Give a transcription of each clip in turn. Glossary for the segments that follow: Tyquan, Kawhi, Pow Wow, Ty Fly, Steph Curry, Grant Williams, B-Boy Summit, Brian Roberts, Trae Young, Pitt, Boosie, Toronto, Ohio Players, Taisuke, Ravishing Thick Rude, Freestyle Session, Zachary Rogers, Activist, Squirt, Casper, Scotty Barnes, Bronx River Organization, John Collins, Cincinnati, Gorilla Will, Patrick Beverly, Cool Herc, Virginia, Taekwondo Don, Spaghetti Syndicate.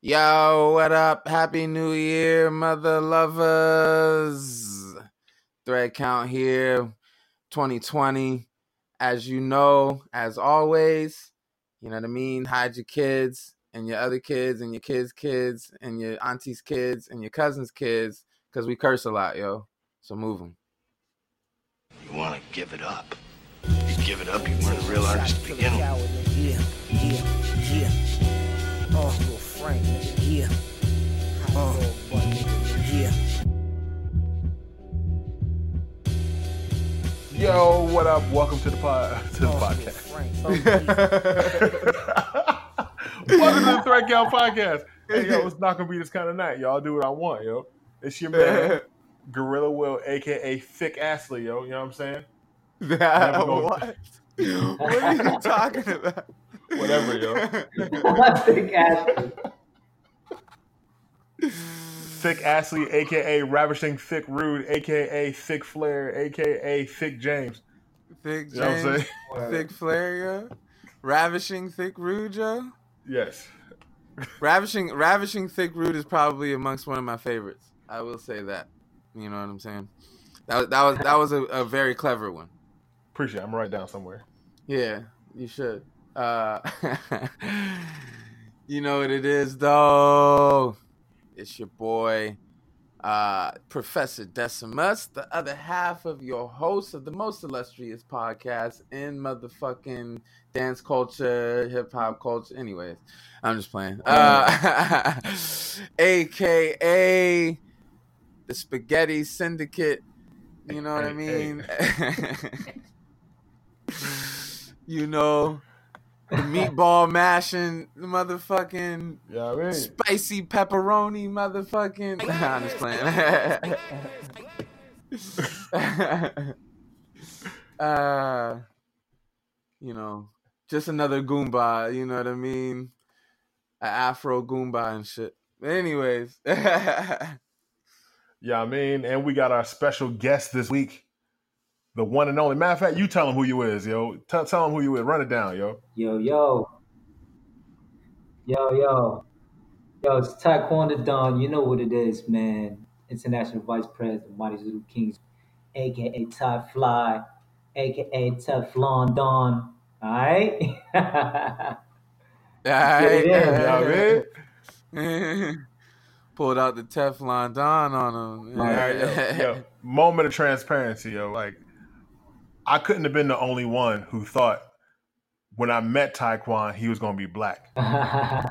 Yo, what up? Happy New Year, mother lovers. Thread count here, 2020. As you know, as always, you know what I mean? Hide your kids and your other kids and your kids' kids and your auntie's kids and your cousin's kids because we curse a lot, yo. So move them. You want to give it up. You give it up, you weren't a real artist to begin with. Yeah. Oh. Frank, yeah. Yeah. Yo, what up? Welcome to the podcast. Welcome to the Threat Gal podcast. Hey, yo, it's not gonna be this kind of night, y'all. Do what I want, yo. It's your man, Gorilla Will, aka Thick Astley, yo. You know what I'm saying? What? What are you talking about? Whatever, yo. Thick Astley. Thick Astley, a.k.a. Ravishing Thick Rude, a.k.a. Thick Flair, a.k.a. Thick James. Thick James, you know what I'm saying? Thick Flair, yo. Ravishing Thick Rude, yo? Yes. Ravishing Thick Rude is probably amongst one of my favorites. I will say that. You know what I'm saying? That was a very clever one. Appreciate it. I'm gonna write down somewhere. Yeah, you should. You know what it is, though. It's your boy, Professor Decimus, the other half of your host of the most illustrious podcast in motherfucking dance culture, hip-hop culture. Anyways, I'm just playing. A.K.A. the Spaghetti Syndicate. You know what I mean? You know... The meatball mashing, the motherfucking spicy pepperoni motherfucking... I'm just playing. You know, just another Goomba, you know what I mean? An Afro Goomba and shit. Anyways. Yeah, I mean, and we got our special guest this week. The one and only. Matter of fact, you tell him who you is, yo. Tell him who you is. Run it down, yo. Yo, it's Taekwondo Don. You know what it is, man. International Vice President of Mighty Zulu Kings, a.k.a. Ty Fly, a.k.a. Teflon Don. All right? All right. Pulled out the Teflon Don on him. Yo, moment of transparency, yo. Like, I couldn't have been the only one who thought when I met Tyquan he was gonna be black. I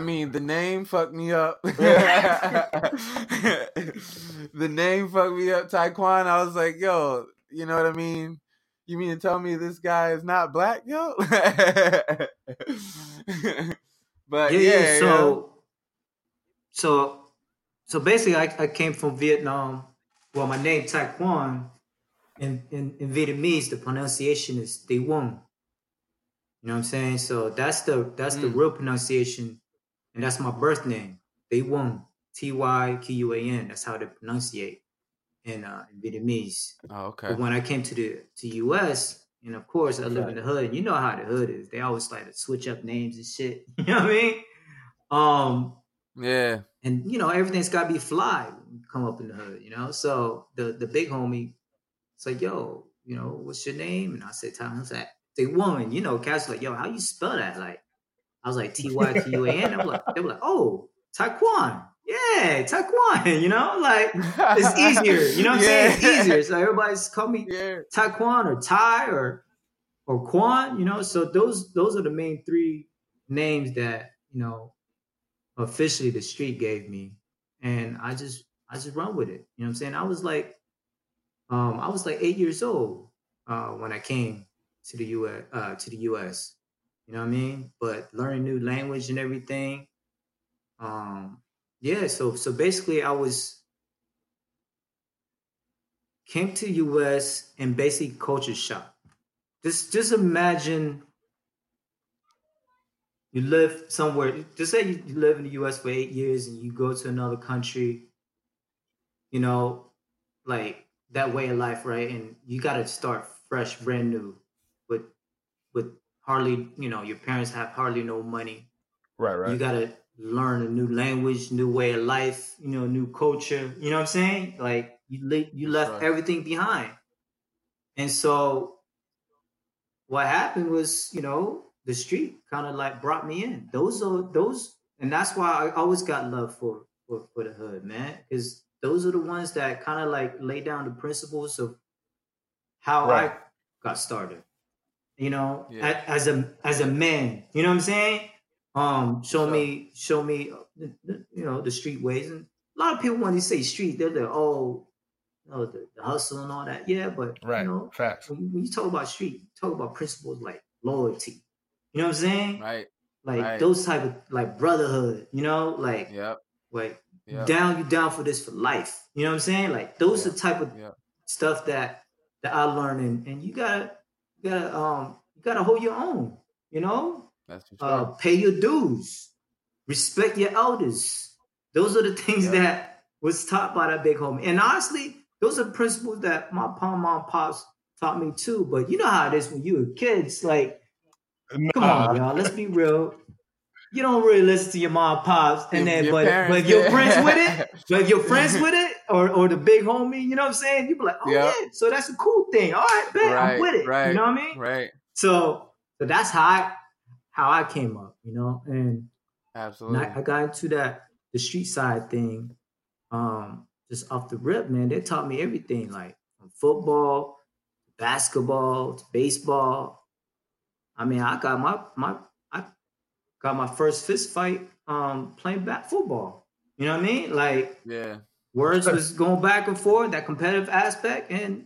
mean, the name fucked me up. The name fucked me up, Tyquan. I was like, yo, you know what I mean? You mean to tell me this guy is not black, yo? But So basically, I came from Vietnam. Well, my name Tyquan, in Vietnamese, the pronunciation is De Wong. You know what I'm saying? So that's the real pronunciation, and that's my birth name, De Wong, Tyquan. That's how they pronunciate in Vietnamese. Oh, okay. But when I came to the U.S. and of course, I live in the hood, and you know how the hood is. They always like to switch up names and shit. You know what I mean? Yeah. And you know, everything's got to be fly when you come up in the hood. You know, so the big homie, it's like, yo, you know, what's your name? And I said, Tom. I was like, they woman. You know, cats like, yo, how you spell that? Like, I was like Tyquan. I'm like, they were like, oh, Tyquan. Yeah, Tyquan, you know, like it's easier, you know what I'm saying? It's easier. So everybody's call me Tyquan or Ty or Quan, you know. So those are the main three names that, you know, officially the street gave me. And I just run with it. You know what I'm saying? I was like 8 years old when I came to the US. You know what I mean? But learning new language and everything. Yeah, so basically I came to US and basically culture shock. Just imagine you live somewhere, just say you live in the US for 8 years and you go to another country, you know, like that way of life, right? And you gotta start fresh, brand new with hardly, you know, your parents have hardly no money. Right. You got to learn a new language, new way of life, you know, new culture. You know what I'm saying? Like you left everything behind. And so what happened was, you know, the street kind of like brought me in. And that's why I always got love for the hood, man, because those are the ones that kind of like lay down the principles of how I got started, you know, as a man, you know what I'm saying? Show me, you know, the street ways. And a lot of people, when they say street, they're like, oh, you know, the hustle and all that. Yeah, but, you know, facts. When you talk about street, you talk about principles like loyalty, you know what I'm saying? Right. Like those type of like brotherhood, you know, like, you down for this for life. You know what I'm saying? Like those are the type of stuff that I learned, and you gotta hold your own, you know? That's for sure. Pay your dues, respect your elders. Those are the things that was taught by that big homie. And honestly, those are principles that my mom pops taught me too. But you know how it is when you were kids, like come on, y'all, let's be real. You don't really listen to your mom, pops, and then but if you're friends with it, or the big homie, you know what I'm saying? You be like, oh yeah, so that's a cool thing. All right, bet I'm with it. Right, you know what I mean? Right. So that's how I came up, you know, and absolutely, I got into the street side thing, just off the rip, man. They taught me everything, like from football, basketball, to baseball. I mean, I got my first fist fight playing back football. You know what I mean? Like, words was going back and forth, that competitive aspect, and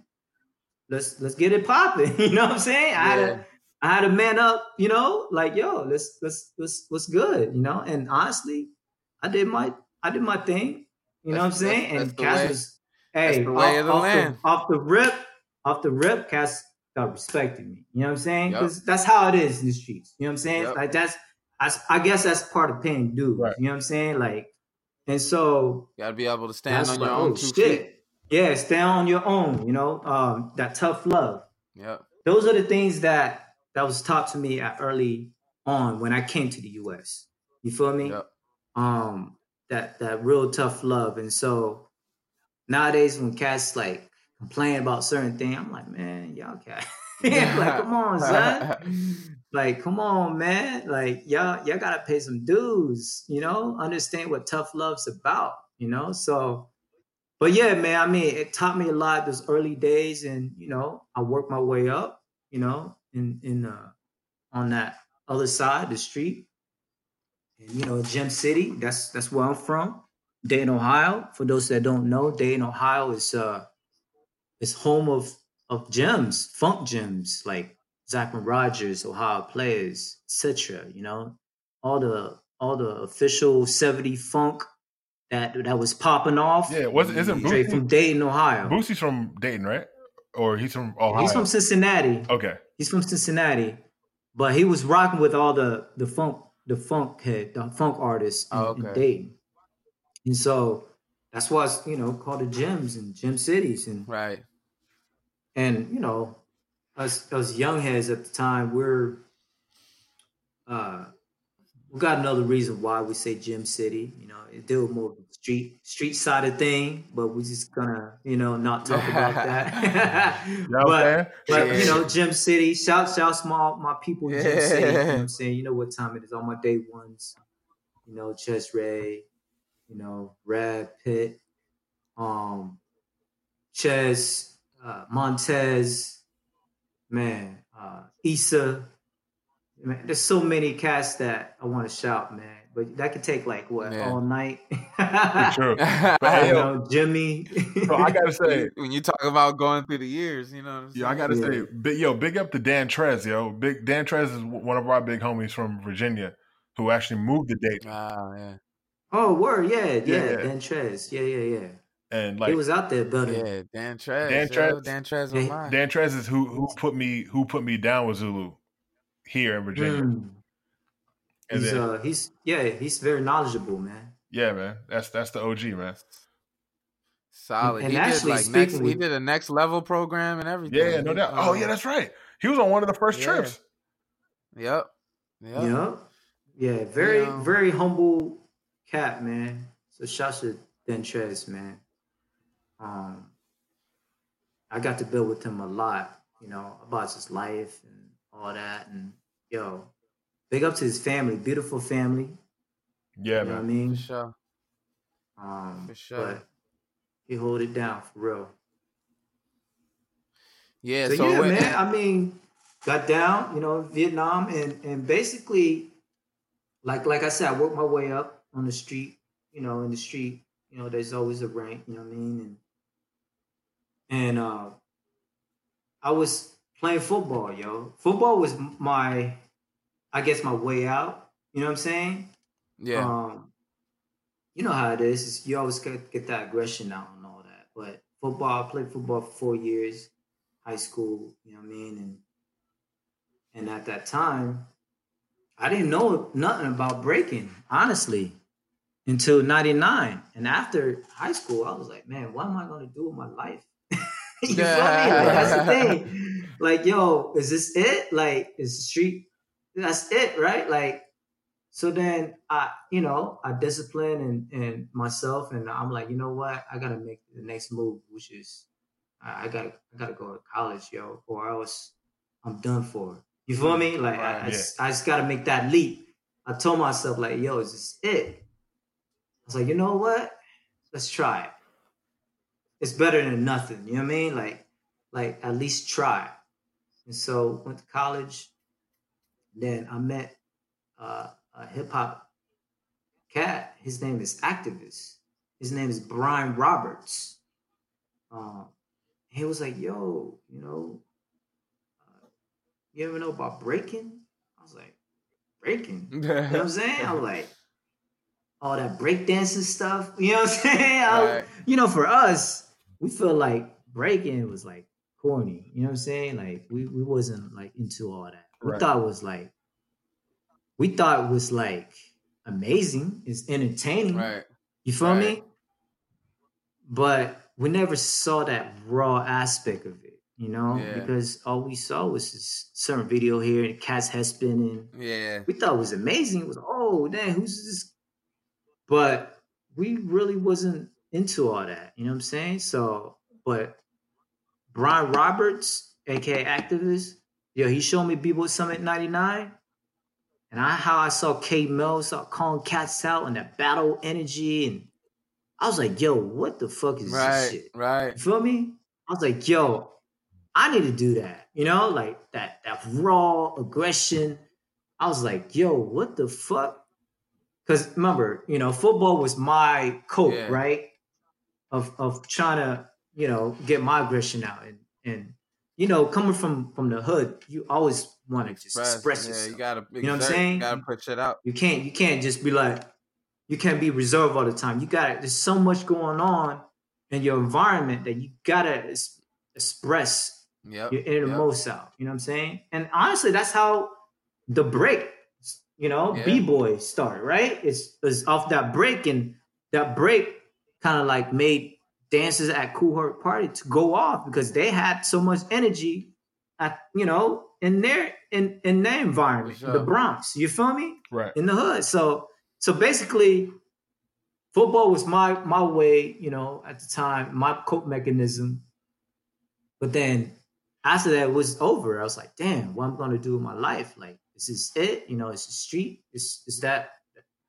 let's get it popping. You know what I'm saying? Yeah. I had a man up, you know, like, yo, let's what's good, you know? And honestly, I did my thing, you know what I'm saying? And Cass was, off the rip, Cass got respecting me. You know what I'm saying? Because that's how it is in the streets. You know what I'm saying? Like I guess that's part of paying dues. Right. You know what I'm saying? Like, and so you gotta be able to stand on your own two feet. Yeah, stand on your own, you know, that tough love. Yeah. Those are the things that was taught to me early on when I came to the US. You feel me? Yep. That real tough love. And so nowadays when cats like complain about certain things, I'm like, man, y'all cat. Like, come on, son. Like, come on, man. Like, y'all gotta pay some dues, you know? Understand what tough love's about, you know? So, but yeah, man, I mean, it taught me a lot those early days, and, you know, I worked my way up, you know, in on that other side, the street. And, you know, Gem City, that's where I'm from. Dayton, Ohio. For those that don't know, Dayton, Ohio is it's home of gems, funk gems, like Zachary Rogers, Ohio Players, etc. You know, all the official 70 funk that was popping off. Yeah, isn't Boosie from Dayton, Ohio? Boosie's from Dayton, right? Or he's from Ohio? He's from Cincinnati. Okay, he's from Cincinnati, but he was rocking with all the funk artists in Dayton, and so that's why it's, you know, called the gems and gem cities, and and you know. Us young heads at the time, we got another reason why we say Gem City. You know, it deal more with the street side of thing, but we're just gonna, you know, not talk about that. You know, Gem City. Shout my people in Gem City. You know what I'm saying? You know what time it is on my day ones. You know, Chess Ray. You know, Rad Pitt. Chess Montez. Man, Issa, man, there's so many cats that I want to shout, man. But that could take like all night. For sure. You know, Jimmy. Bro, I gotta say, when you talk about going through the years, you know what I'm saying? I gotta say, big up to Dantres, yo. Dantres is one of our big homies from Virginia who actually moved to Dayton. Oh, yeah. Oh, word, yeah. Dantres, yeah. And like he was out there, buddy. Yeah, Dantres is who put me down with Zulu here in Virginia. And he's very knowledgeable, man. Yeah, man, that's the OG, man. Solid. And he actually did he did a next level program and everything. Yeah, no doubt. Oh yeah, that's right. He was on one of the first trips. Yep. Yeah, very, very humble cat, man. So shouts to Dantres, man. I got to build with him a lot, you know, about his life and all that. And yo, big up to his family, beautiful family. Yeah, you know, man. What I mean, for sure. For sure. But he hold it down for real. Yeah, so yeah, man. I mean, got down, you know, Vietnam, and basically, like I said, I worked my way up on the street. You know, in the street, you know, there's always a rank. You know what I mean? And I was playing football, yo. Football was my, I guess, my way out. You know what I'm saying? Yeah. You know how it is. You always get that aggression out and all that. But football, I played football for 4 years, high school. You know what I mean? And at that time, I didn't know nothing about breaking, honestly, until 99. And after high school, I was like, man, what am I going to do with my life? You feel me? Like, that's the thing. Like, yo, is this it? Like, is the street? That's it, right? Like, so then I discipline and myself, and I'm like, you know what? I got to make the next move, which is I got to go to college, yo, or else I'm done for. You feel me? Like, right, I just got to make that leap. I told myself, like, yo, is this it? I was like, you know what? Let's try it. It's better than nothing. You know what I mean? Like at least try. And so went to college. Then I met a hip hop cat. His name is Activist. His name is Brian Roberts. He was like, yo, you know, you ever know about breaking? I was like, breaking? You know what I'm saying? I'm like, all that breakdancing stuff. You know what I'm saying? Right. You know, for us, we feel like breaking was like corny. You know what I'm saying? Like we wasn't like into all that. Right. We thought it was like amazing. It's entertaining. Right. You feel me? But we never saw that raw aspect of it. You know, because all we saw was this certain video here and cat's head spinning. Yeah. We thought it was amazing. It was, oh, dang, who's this? But we really wasn't into all that. You know what I'm saying? So, but Brian Roberts, a.k.a. Activist, yo, he showed me B-Boy Summit 99. And I saw K Mel, saw calling cats out and that battle energy. And I was like, yo, what the fuck is this shit? Right. You feel me? I was like, yo, I need to do that. You know, like that raw aggression. I was like, yo, what the fuck? Because remember, you know, football was my cope, right? Of trying to, you know, get my aggression out. And you know, coming from the hood, you always want to just express yourself. You gotta, you know what I'm saying? You gotta put shit out. You can't just be like, you can't be reserved all the time. You gotta, there's so much going on in your environment that you gotta express your innermost out. You know what I'm saying? And honestly, that's how the break, you know, B-boy started, right? It's off that break, and that break kind of like made dances at Cool Herc Party to go off because they had so much energy at, you know, in their environment, the Bronx, you feel me? Right. In the hood. So basically football was my way, you know, at the time, my cope mechanism. But then after that was over, I was like, damn, what am I going to do with my life? Like, is this it? You know, it's the street. Is that?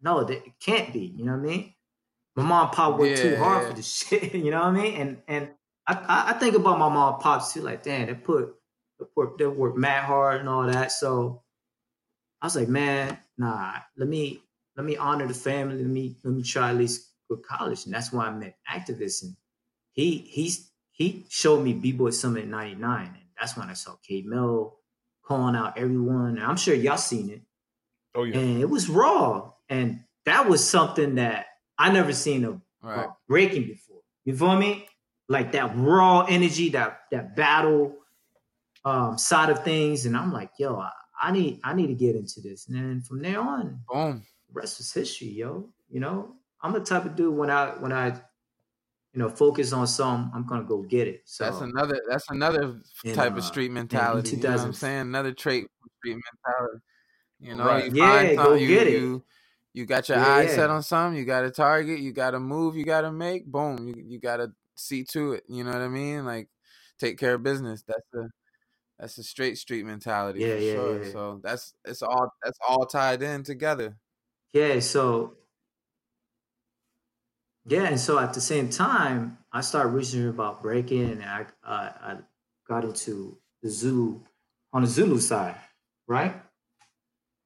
No, it can't be. You know what I mean? My mom and pop worked too hard for this shit. You know what I mean? And I think about my mom and pops too. Like, damn, they worked mad hard and all that. So I was like, man, nah. Let me honor the family. Let me try at least go to college. And that's why I met Activist. And he showed me B-Boy Summit 99. And that's when I saw K Mel calling out everyone. And I'm sure y'all seen it. Oh, yeah. And it was raw. And that was something that I never seen a breaking before. You feel me? Like that raw energy, that battle side of things. And I'm like, yo, I need to get into this. And then from there on, boom. The rest was history, yo. You know, I'm the type of dude when I you know, focus on something, I'm gonna go get it. So that's another type of street mentality. You know what I'm saying? Another trait from street mentality. You know, right. You got your eye set on something. You got a target. You got a move. You got to make. Boom. You got to see to it. You know what I mean? Like, take care of business. That's a straight street mentality. Yeah, for sure. So that's all tied in together. Yeah. So at the same time, I started researching about breaking, and I got into the Zulu on the Zulu side, right?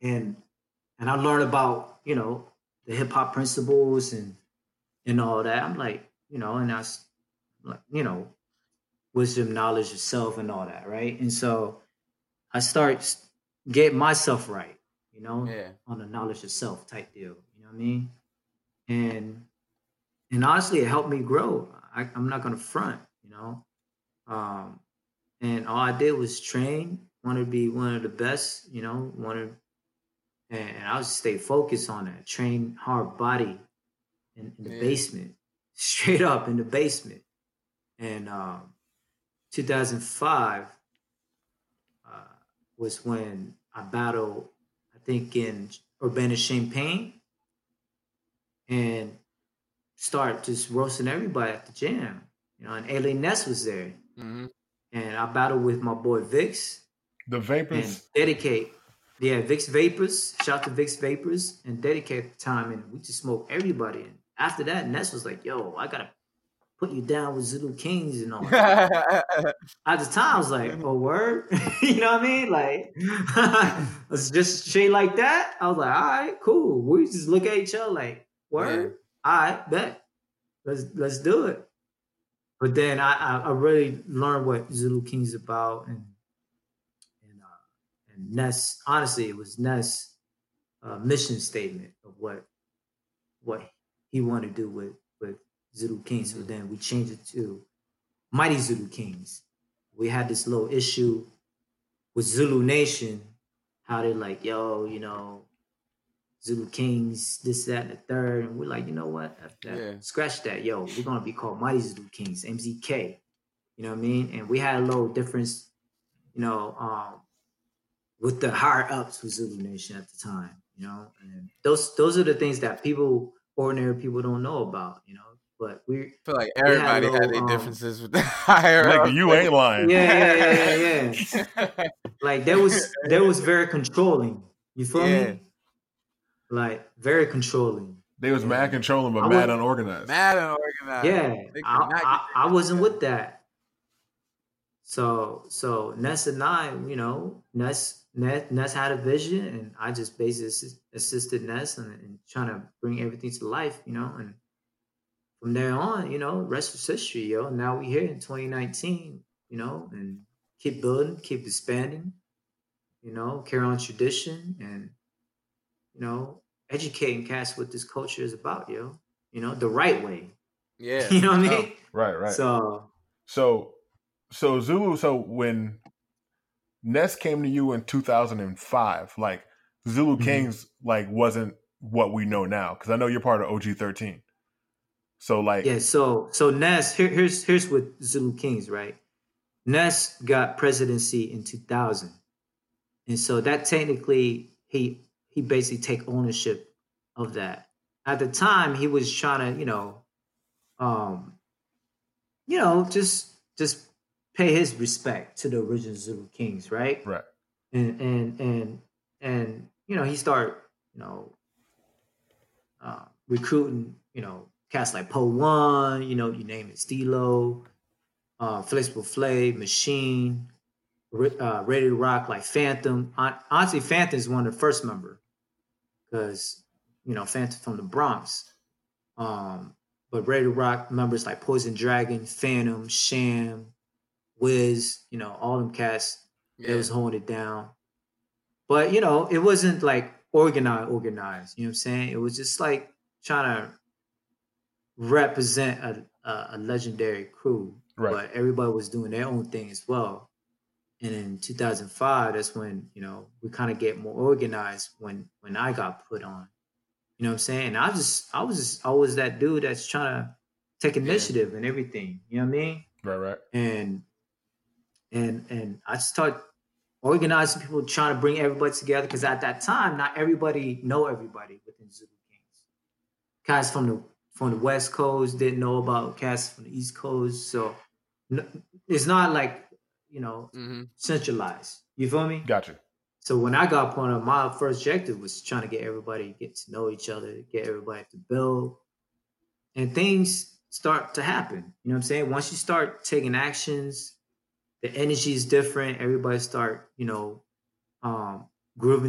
And I learned about, you know, the hip hop principles and all that. I'm like, you know, and I was like, you know, wisdom, knowledge of self and all that, right? And so I start getting myself right, you know, on the knowledge of self type deal. You know what I mean? And honestly, it helped me grow. I'm not going to front, you know. And all I did was train, wanted to be one of the best, you know, and I was stay focused on that, train hard body in the basement, straight up in the basement. And 2005 was when I battled, I think, in Urbana-Champaign, and start just roasting everybody at the jam, you know. And A.L.A. Ness was there, mm-hmm. and I battled with my boy Vix, the Vapors, and Dedicate. Yeah, Vix Vapors. Shout to Vix Vapors and Dedicate at the time, and we just smoked everybody. And after that, Ness was like, "Yo, I gotta put you down with Zulu Kings and all." At the time, I was like, "Oh, word," you know what I mean? Like, it's just shit like that. I was like, "All right, cool." We just look at each other like, "Word." Yeah. All right, bet. Let's do it. But then I really learned what Zulu King's about, and Ness. Honestly, it was Ness' mission statement of what he wanted to do with Zulu Kings. Mm-hmm. So then we changed it to Mighty Zulu Kings. We had this little issue with Zulu Nation, how they're like, yo, you know, Zulu Kings, this, that, and the third. And we're like, you know what? Scratch that. Yo, we're going to be called Mighty Zulu Kings, MZK. You know what I mean? And we had a little difference, you know, with the higher-ups with Zulu Nation at the time, you know? And those are the things that people, ordinary people, don't know about, you know? But I feel like everybody had their differences with the higher-ups. Like, you ain't lying. Yeah. Like, that was very controlling. You feel me? Like, very controlling. They was mad controlling, but mad unorganized. Yeah, I wasn't with that. So Ness and I, you know, Ness had a vision, and I just basically assisted Ness in trying to bring everything to life, you know. And from there on, you know, rest was history, yo. Now we here in 2019, you know, and keep building, keep expanding, you know, carry on tradition and, you know, educating cats what this culture is about, yo. You know, the right way. Yeah. You know what I mean? Right. So Zulu, so when Ness came to you in 2005, like, Zulu Kings, like, wasn't what we know now. Because I know you're part of OG13. So, like... Yeah, so Ness, here's with Zulu Kings, right? Ness got presidency in 2000. And so that technically, he basically take ownership of that. At the time, he was trying to, just pay his respect to the original Zulu Kings, right? Right. And you know, he started, recruiting, cats like Po One, you name it, Stilo, Flexible Flay, Machine, Ready to Rock, like Phantom. Honestly, Phantom is one of the first members. Because, Phantom from the Bronx. But Ready to Rock members like Poison Dragon, Phantom, Sham, Wiz, all them cats, they was holding it down. But, it wasn't like organized, you know what I'm saying? It was just like trying to represent a legendary crew. Right. But everybody was doing their own thing as well. And in 2005, that's when, we kind of get more organized when I got put on, you know what I'm saying? And I was always that dude that's trying to take initiative and everything, you know what I mean? Right. And I started organizing people, trying to bring everybody together, because at that time, not everybody know everybody within Zulu Kings. Guys from the West Coast didn't know about cats from the East Coast, so it's not like, centralized. You feel me? Gotcha. So when I got put on, my first objective was trying to get everybody get to know each other, get everybody to build, and things start to happen. You know what I'm saying? Once you start taking actions, the energy is different. Everybody start, grooving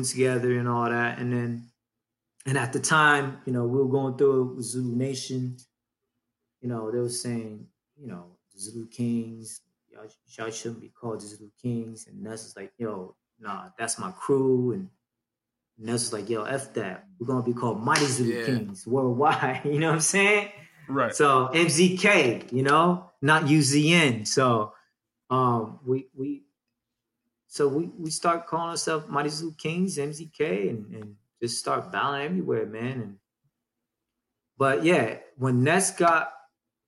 together and all that. And at the time, we were going through it with Zulu Nation. They were saying, the Zulu Kings, y'all shouldn't be called the Zulu Kings. And Ness was like, nah, that's my crew. And Ness was like, F that. We're going to be called Mighty Zulu Kings worldwide. You know what I'm saying? Right. So MZK, not UZN. So we start calling ourselves Mighty Zulu Kings, MZK, and just start battling everywhere, man. But when Ness got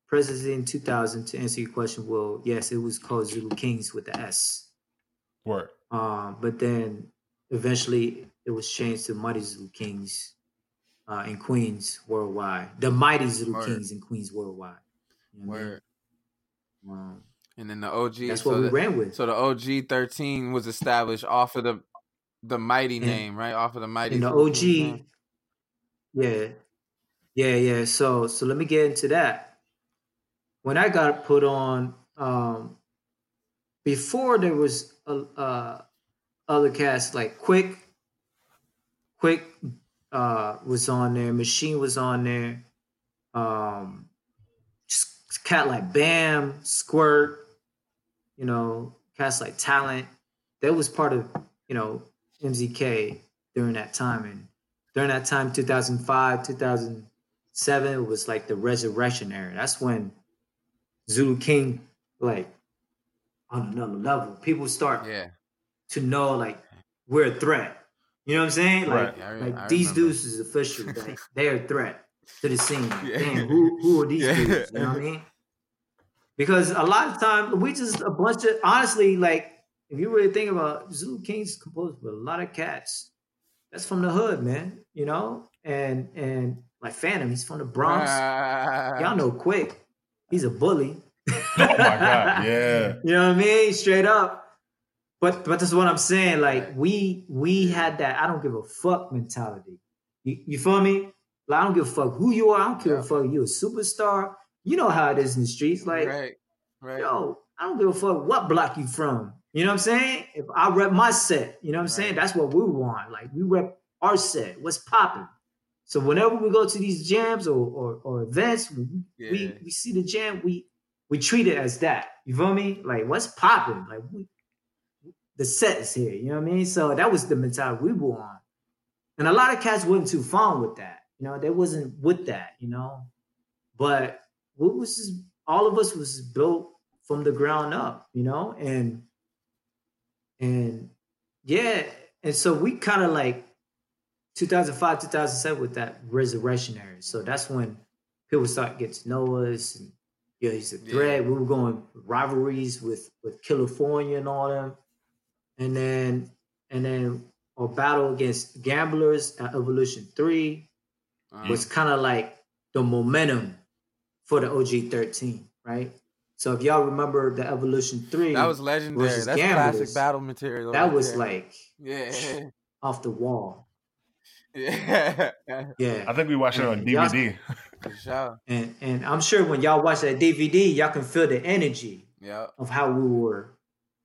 president in 2000, to answer your question, well, yes, it was called Zulu Kings with the S. Word. But then eventually it was changed to Mighty Zulu Kings in Queens worldwide. The Mighty Zulu Kings in Queens worldwide. Word. Wow. And then the OG. That's what we ran with. So the OG 13 was established off of the Mighty name, right? Off of the Mighty. And the OG. Name. Yeah. So let me get into that. When I got put on, before there was other casts like Quick. Quick was on there. Machine was on there. Just cat like Bam, Squirt. Cats like Talent, that was part of, MZK during that time. And during that time, 2005, 2007, it was like the resurrection era. That's when Zulu King, like, on another level, people start to know, like, we're a threat. You know what I'm saying? Like, right. I these remember. Dudes is official. Like, they're a threat to the scene. Like, damn, who are these dudes? You know what I mean? Because a lot of time, we just a bunch of, honestly, like, if you really think about it, Zulu Kings composed with a lot of cats. That's from the hood, man, And like Phantom, he's from the Bronx. Y'all know Quick. He's a bully. Oh, my God, yeah. You know what I mean? Straight up. But that's what I'm saying. Like, we had that I don't give a fuck mentality. You feel me? Like, I don't give a fuck who you are. I don't give a fuck. You a superstar. You know how it is in the streets. Like, right. Yo, I don't give a fuck what block you from. You know what I'm saying? If I rep my set, you know what I'm saying? That's what we want. Like, we rep our set. What's popping? So whenever we go to these jams or events, we see the jam, we treat it as that. You feel me? Like, what's popping? Like, the set is here. You know what I mean? So that was the mentality we were on. And a lot of cats wasn't too fond with that. They wasn't with that, But... all of us was built from the ground up, and so we kind of like 2005, 2007 with that resurrection era. So that's when people start to get to know us. And, he's a threat. Yeah. We were going rivalries with California and all them, and then our battle against Gamblers at Evolution 3 was kind of like the momentum for the OG 13, right? So if y'all remember the Evolution 3, that was legendary. That's Gamblers, classic battle material. That was off the wall. Yeah. I think we watched it on DVD. For sure. And I'm sure when y'all watch that DVD, y'all can feel the energy of how we were.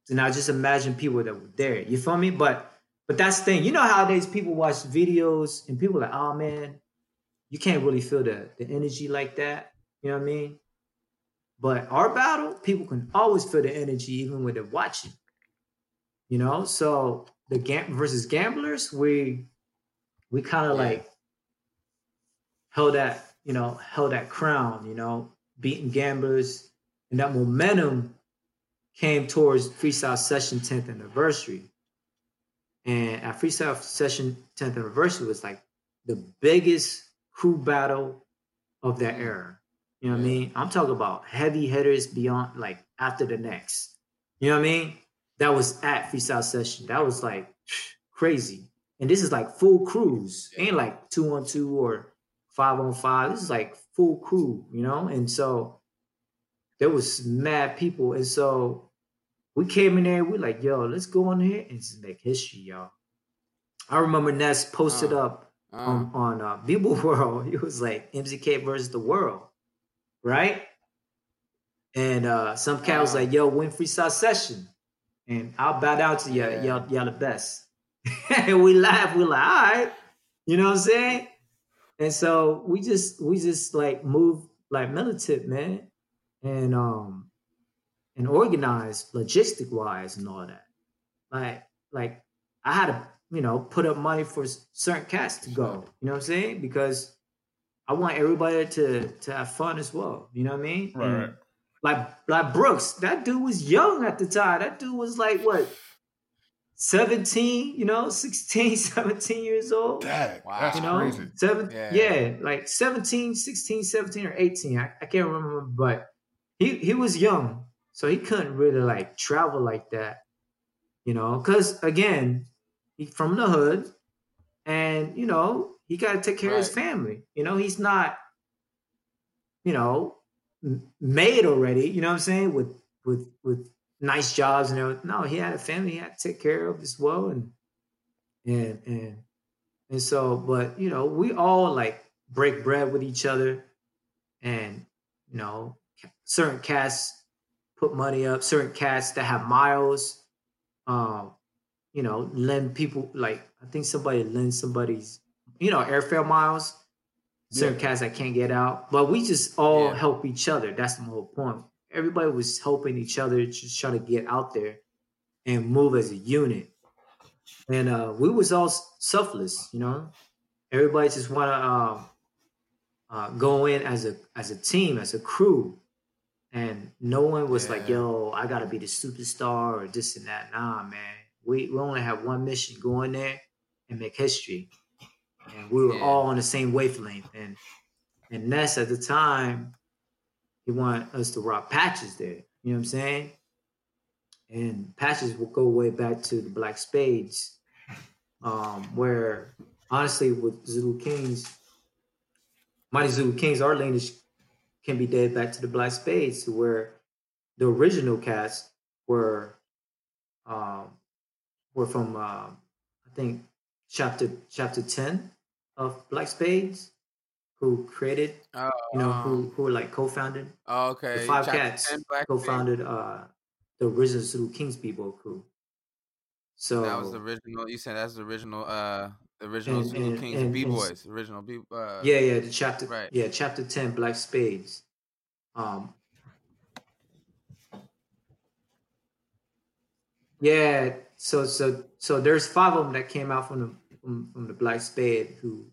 And I just imagine people that were there. You feel me? But that's the thing. How these people watch videos and people are like, oh man, you can't really feel the energy like that. You know what I mean? But our battle, people can always feel the energy even when they're watching. So the versus Gamblers, we kind of like held that crown, beating Gamblers, and that momentum came towards Freestyle Session 10th anniversary. And at Freestyle Session 10th anniversary was like the biggest crew battle of that era. You know what I mean? I'm talking about heavy hitters beyond, like, after the next. You know what I mean? that was at Freestyle Session. That was like crazy. And this is like full crews. Ain't like 2-on-2 or 5-on-5. This is like full crew, you know? And so there was mad people. And so we came in there. We're like, yo, let's go on here and just make history, y'all. I remember Ness posted up on People World. It was like MZK versus the world, right? And some cat was like, yo, win Freestyle Session. And I'll bow down to y'all. Y'all the best. And we laugh. We're like, all right, you know what I'm saying? And so we just like move like militant, man, and organized logistic wise and all that. Like I had to, you know, put up money for certain cats to go, you know what I'm saying? Because I want everybody to have fun as well. You know what I mean? Right. And like Brooks, that dude was young at the time. That dude was like what? 17, you know, 16, 17 years old. Dang, wow, that's crazy. 16, 17 or 18. I can't remember, but he was young. So he couldn't really like travel like that, you know, because again, he's from the hood and, you know, he got to take care of his family. You know, he's not, you know, made already, you know what I'm saying? With nice jobs and everything. No, he had a family he had to take care of as well. And so, but you know, we all like break bread with each other and, you know, certain cats put money up, certain cats that have miles, you know, lend people, like, I think somebody lends somebody's, you know, airfare miles, certain cats that can't get out, but we just all help each other. That's the whole point. Everybody was helping each other, just try to get out there and move as a unit. And we was all selfless, you know. Everybody just want to go in as a team, as a crew. And no one was like, yo, I got to be the superstar or this and that. Nah, man. We only have one mission, go in there and make history. And we were all on the same wavelength. And Ness at the time, he wanted us to rock patches there. You know what I'm saying? And patches will go way back to the Black Spades, where honestly with Zulu Kings, Mighty Zulu Kings, our lineage can be dated back to the Black Spades, where the original cats were from I think chapter 10 of Black Spades. Who created, you know, who like co-founded? Oh, okay. The five cats co-founded the original Zulu Kings Bebo crew. So that was the original. You said that's the original, Zulu Kings B-boys, original B. The chapter, right? Yeah, chapter 10, Black Spades. Yeah. So there's five of them that came out from the Black Spade who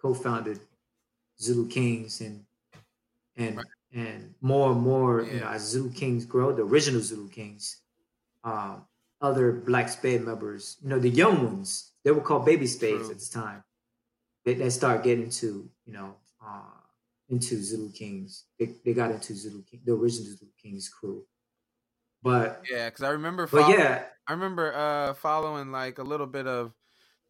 co-founded Zulu Kings and more and more, you know, as Zulu Kings grow, the original Zulu Kings, other Black Spade members, you know, the young ones, they were called baby spades at the time. They start getting to, you know, into Zulu Kings. They got into Zulu King, the original Zulu Kings crew. But yeah, because I remember following like a little bit of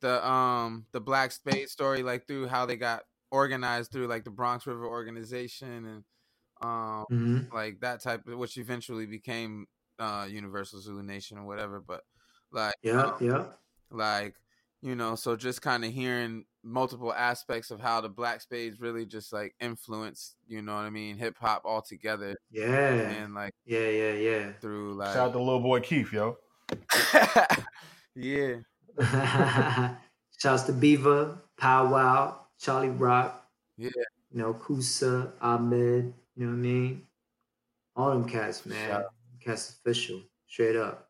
the Black Spade story, like through how they got organized through like the Bronx River organization and like that type of, which eventually became Universal Zulu Nation or whatever, but like like, you know, so just kind of hearing multiple aspects of how the Black Spades really just like influenced, you know what I mean, hip hop altogether. And like through like, shout out to little boy Keith, yo. Shouts to Beaver, Pow Wow, Charlie Rock, you know, Kusa, Ahmed, you know what I mean? All them cats, man. Them cats official, straight up.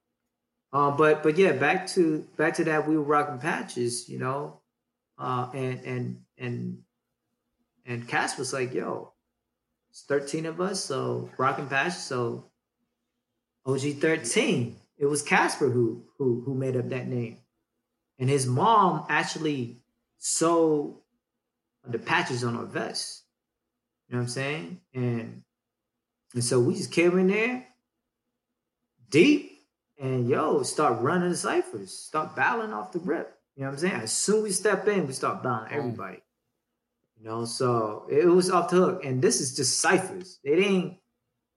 But yeah, back to that, we were rocking patches, you know, and Cass was like, yo, it's 13 of us, so rocking patches, so OG 13. It was Casper who made up that name, and his mom actually sewed the patches on our vests. You know what I'm saying? And so we just came in there deep, and start running the ciphers, start battling off the rip. You know what I'm saying? As soon as we step in, we start battling everybody. You know, so it was off the hook. And this is just ciphers. It ain't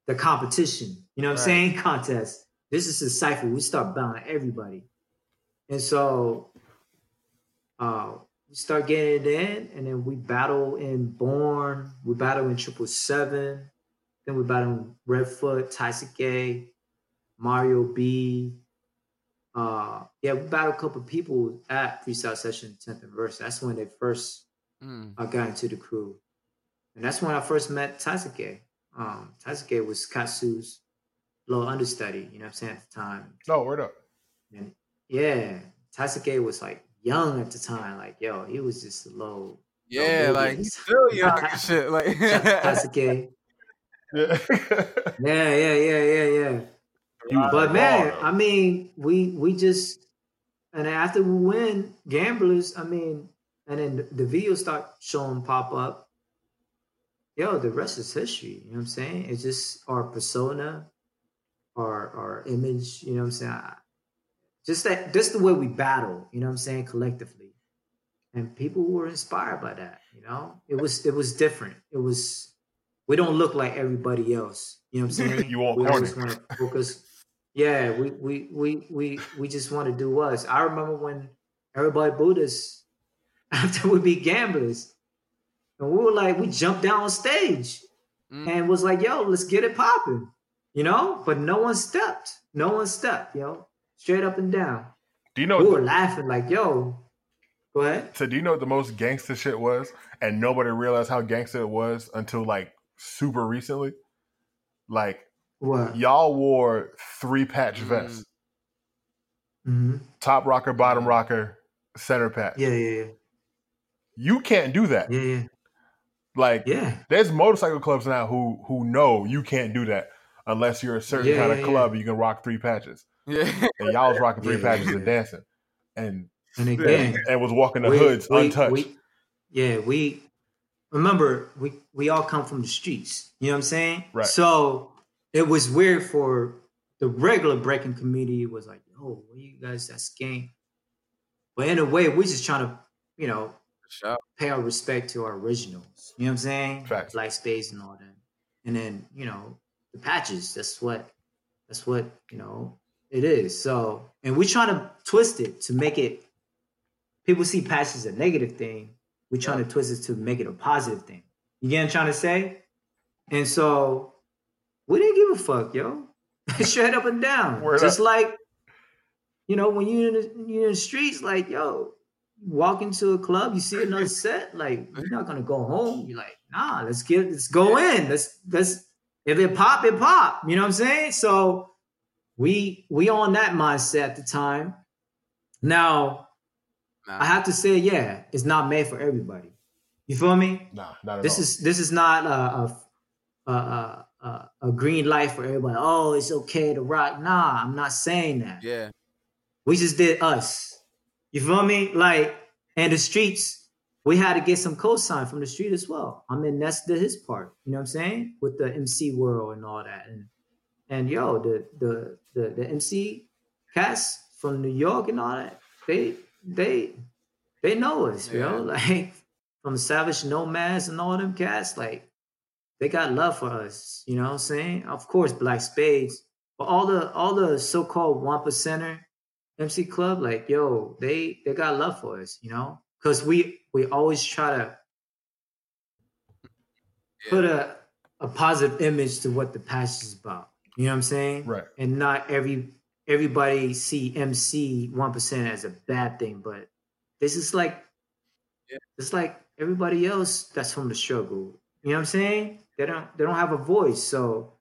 the competition. You know what I'm saying? Contest. This is a cipher. We start battling everybody. And so we start getting it in, and then we battle in Born, we battle in 777, then we battle in Redfoot, Taisuke, Mario B. We battled a couple of people at Freestyle Session 10th and Verse. That's when they first got into the crew. And that's when I first met Taisuke. Taisuke was Katsu's little understudy, you know what I'm saying, at the time. Oh, word up. And yeah, Taisuke was like young at the time. Like, yo, he was just a little. Yeah, like he's still young and shit. Like Taisuke. Yeah. But man, I mean, we just, and after we win Gamblers, I mean, and then the videos start showing pop up. Yo, the rest is history. You know what I'm saying? It's just our persona, our image. You know what I'm saying? Just the way we battle. You know what I'm saying? Collectively, and people were inspired by that. You know, it was different. It was. We don't look like everybody else. You know what I'm saying? You all corny. Focus. Yeah, we just want to do us. I remember when everybody booed us after we beat Gamblers. And we were like, we jumped down on stage and was like, yo, let's get it popping. You know? But no one stepped. Straight up and down. Do you know we were laughing like, yo, go ahead. So do you know what the most gangster shit was? And nobody realized how gangster it was until like super recently. Like, what? Y'all wore 3-patch vests. Mm-hmm. Top rocker, bottom rocker, center patch. Yeah. You can't do that. Yeah. Like, there's motorcycle clubs now who know you can't do that unless you're a certain kind of club and you can rock 3 patches. Yeah. And y'all was rocking 3 patches and dancing. And again, and was walking the hoods untouched. Remember, we all come from the streets. You know what I'm saying? Right. So it was weird for the regular breaking community was like, oh, what are you guys, that's gang. But in a way, we're just trying to, you know, pay our respect to our originals. You know what I'm saying? Facts. Black Spades and all that. And then, you know, the patches, that's what, you know, it is. So, and we're trying to twist it to make it, people see patches as a negative thing. We're trying to twist it to make it a positive thing. You get what I'm trying to say? And so we didn't give a fuck, yo. Straight up and down. Word just up. Like, you know, when you're in the streets, like, yo, walk into a club, you see another set, like, you're not going to go home. You're like, nah, let's go in. Let's if it pop, it pop. You know what I'm saying? So we on that mindset at the time. Now, I have to say, it's not made for everybody. You feel me? Nah, not at all. This is not a green light for everybody. Oh, it's okay to rock. Nah, I'm not saying that. Yeah. We just did us. You feel me? Like, and the streets, we had to get some cosign from the street as well. I mean, Ness did his part. You know what I'm saying? With the MC world and all that. And yo, the MC cast from New York and all that, they know us, yo. Like from Savage Nomads and all them cats, like they got love for us, you know what I'm saying? Of course, Black Spades, but all the so-called 1%er MC club, like, yo, they got love for us, you know? Cause we always try to put a positive image to what the patch is about. You know what I'm saying? Right. And not everybody see MC 1% as a bad thing, but this is like, it's like everybody else that's from the struggle. You know what I'm saying? They don't have a voice, so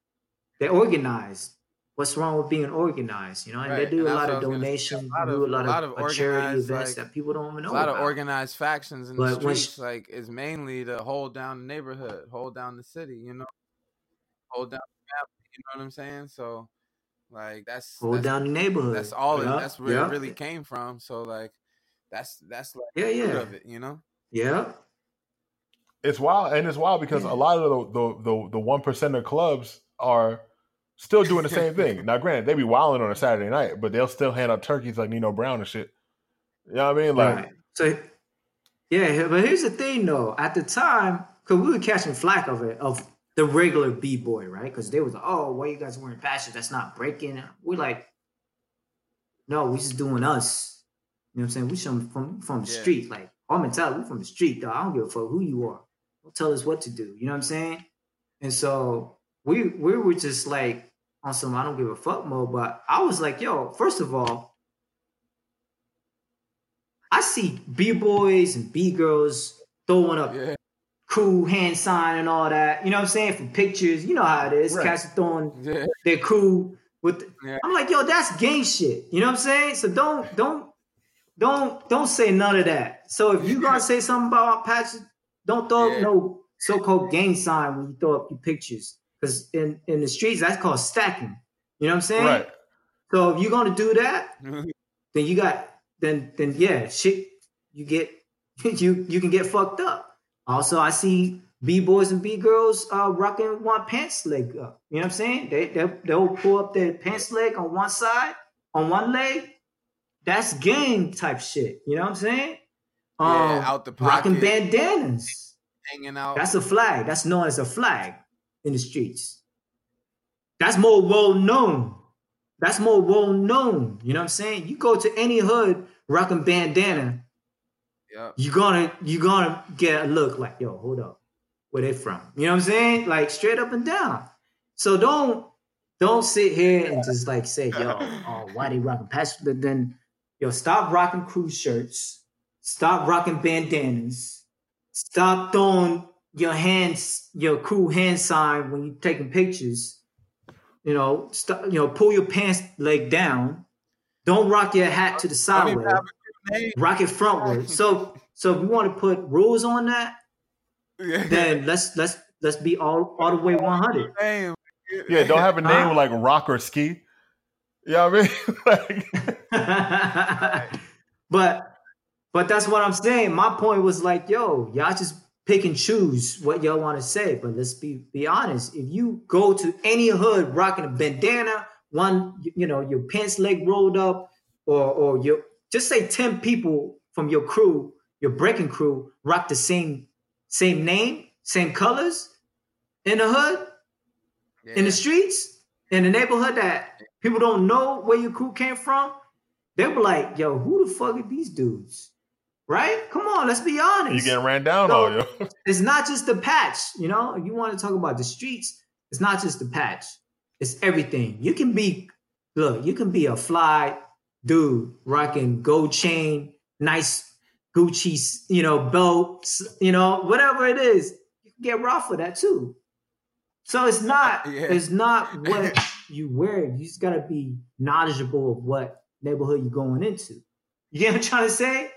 they're organized. What's wrong with being organized? You know, and they do a lot of donations, do a lot of charity events that people don't even know about. A lot of organized factions in the streets, like, is mainly to hold down the neighborhood, hold down the city. You know, hold down the family. You know what I'm saying? So. Like that's down the neighborhood. That's all. Yeah, that's where it really came from. So like, that's like the root of it, you know. Yeah, it's wild, because a lot of the 1%er clubs are Still doing the same thing. Now, granted, they be wilding on a Saturday night, but they'll still hand out turkeys like Nino Brown and shit. You know what I mean? Like, right. So, yeah, but here's the thing, though. At the time, because we were catching flack of it, of the regular B-boy, right? Because they was like, oh, why you guys wearing patches? That's not breaking. We're like, no, we just doing us. You know what I'm saying? We from the street. Like, our mentality, we from the street, though. I don't give a fuck who you are. Don't tell us what to do. You know what I'm saying? And so we were just like on some I don't give a fuck mode, but I was like, yo, first of all, I see B-boys and B-girls throwing up cool hand sign and all that. You know what I'm saying? For pictures. You know how it is. Right. Cats are throwing their cool with I'm like, yo, that's gang shit. You know what I'm saying? So don't say none of that. So if you gonna say something about patches, don't throw up no so-called gang sign when you throw up your pictures. Because in the streets, that's called stacking. You know what I'm saying? Right. So if you're gonna do that, then you got shit, you can get fucked up. Also, I see B-boys and B-girls rocking one pants leg up. You know what I'm saying? They'll pull up their pants leg on one side, on one leg. That's gang type shit. You know what I'm saying? Out the pocket. Rocking bandanas. Hanging out. That's a flag. That's known as a flag in the streets. That's more well known. You know what I'm saying? You go to any hood rocking bandana, you're gonna get a look like, yo, hold up, where they from? You know what I'm saying? Like straight up and down. So don't sit here and just like say, yo, oh, why they rocking patches? But then, yo, stop rocking crew shirts. Stop rocking bandanas. Stop throwing your cool hand sign when you're taking pictures. You know, pull your pants leg down. Don't rock your hat to the sideway. Rock it frontward. So if we want to put rules on that, then let's be all the way 100. Yeah, don't have a name like rock or ski. You know what I mean? But that's what I'm saying. My point was like, yo, y'all just pick and choose what y'all want to say. But let's be honest. If you go to any hood rocking a bandana, your pants leg rolled up, or your just say 10 people from your crew, your breaking crew, rock the same name, same colors in the hood, in the streets, in the neighborhood that people don't know where your crew came from. They were like, yo, who the fuck are these dudes? Right? Come on, let's be honest. You're getting ran down on, yo. It's not just the patch, you know? You want to talk about the streets, it's not just the patch. It's everything. You can be a fly dude rocking gold chain, nice Gucci, belt, whatever it is. You can get raw for that too. So it's not what you wear. You just got to be knowledgeable of what neighborhood you're going into. You get what I'm trying to say?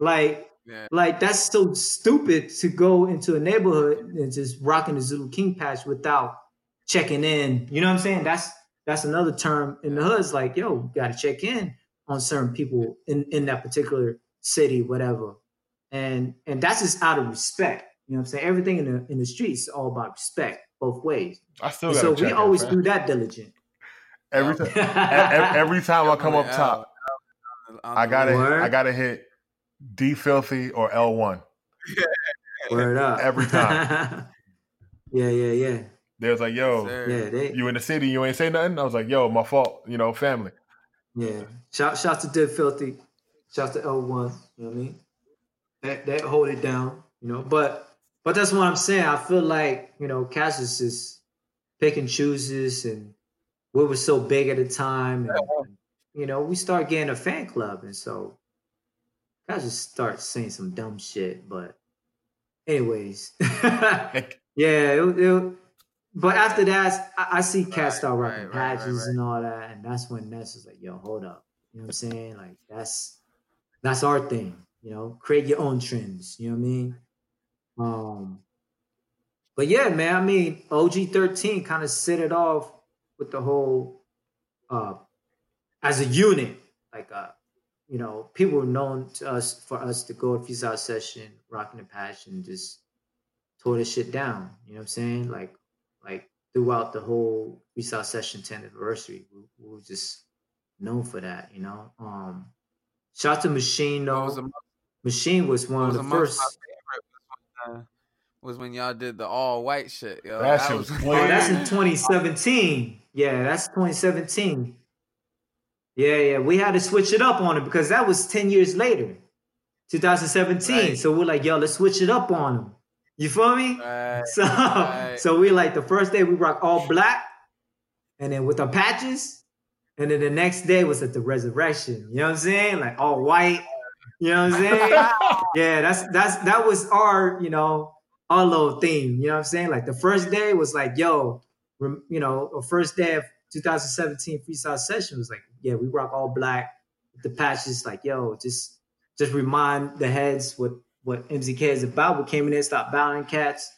Like that's so stupid to go into a neighborhood and just rocking the Zulu King patch without checking in. You know what I'm saying? That's another term in the hoods. Like, yo, you got to check in on certain people in that particular city, whatever. And that's just out of respect. You know what I'm saying? Everything in the streets is all about respect both ways. I still so we always do that diligent. Every time I come up top, I gotta hit D Filthy or L1. Word up. Every time. Yeah. They was like, yo, you in the city, you ain't say nothing? I was like, yo, my fault, family. Yeah. Shout to D Filthy. Shout to L1. You know what I mean? That hold it down, But that's what I'm saying. I feel like, Cassius is pick and chooses, and we were so big at the time, and we start getting a fan club, and so I just start saying some dumb shit. But, anyways, But after that, I see cats start rocking patches and all that, and that's when Ness is like, "Yo, hold up," you know what I'm saying? Like that's our thing, Create your own trends, you know what I mean? But yeah, man, I mean, OG13 kind of set it off with the whole as a unit, like people were known to us for us to go to Freestyle Session, rocking the patch, and just tore this shit down. You know what I'm saying? Like throughout the whole Freestyle Session 10th anniversary. We were just known for that, you know. Shout out to Machine, though. Machine was one of the first. Was when y'all did the all-white shit, yo. That's in 2017. Yeah, that's 2017. Yeah. We had to switch it up on it because that was 10 years later, 2017. Right. So we're like, yo, let's switch it up on them. You feel me? So we like the first day we rock all black and then with our patches. And then the next day was at the resurrection. You know what I'm saying? Like all white. You know what I'm saying? Yeah, that was our, you know, our little theme, you know what I'm saying? Like the first day was like, yo, you know, the first day of 2017 Freestyle Session was like, yeah, we rock all black. The patches, like, yo, just remind the heads what MZK is about. We came in there, stopped battling cats.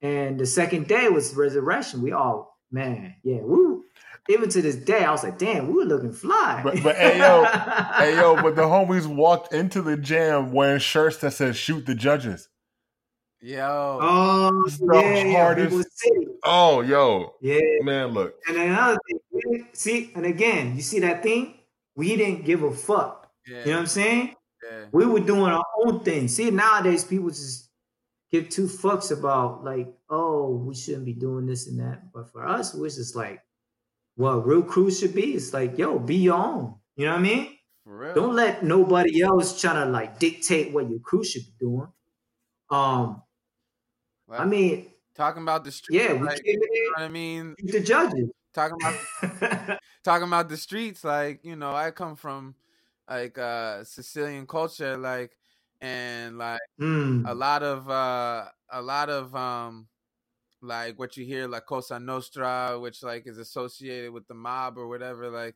And the second day was resurrection. We all, man, yeah, woo. Even to this day, I was like, damn, we were looking fly. But but the homies walked into the jam wearing shirts that said shoot the judges. Yo, man, look. And another thing, see, and again, you see that thing? We didn't give a fuck. Yeah. You know what I'm saying? Yeah. We were doing our own thing. See, nowadays people just give two fucks about like, oh, we shouldn't be doing this and that. But for us, we're just like, what real crews should be. It's like, yo, be your own. You know what I mean? For real. Don't let nobody else try to like dictate what your crew should be doing. Well, I mean, talking about the streets, yeah, like, you know what I mean? The judges. Talking about the streets, like, you know, I come from like Sicilian culture, like, and like a lot of like what you hear, like Cosa Nostra, which like is associated with the mob or whatever, like,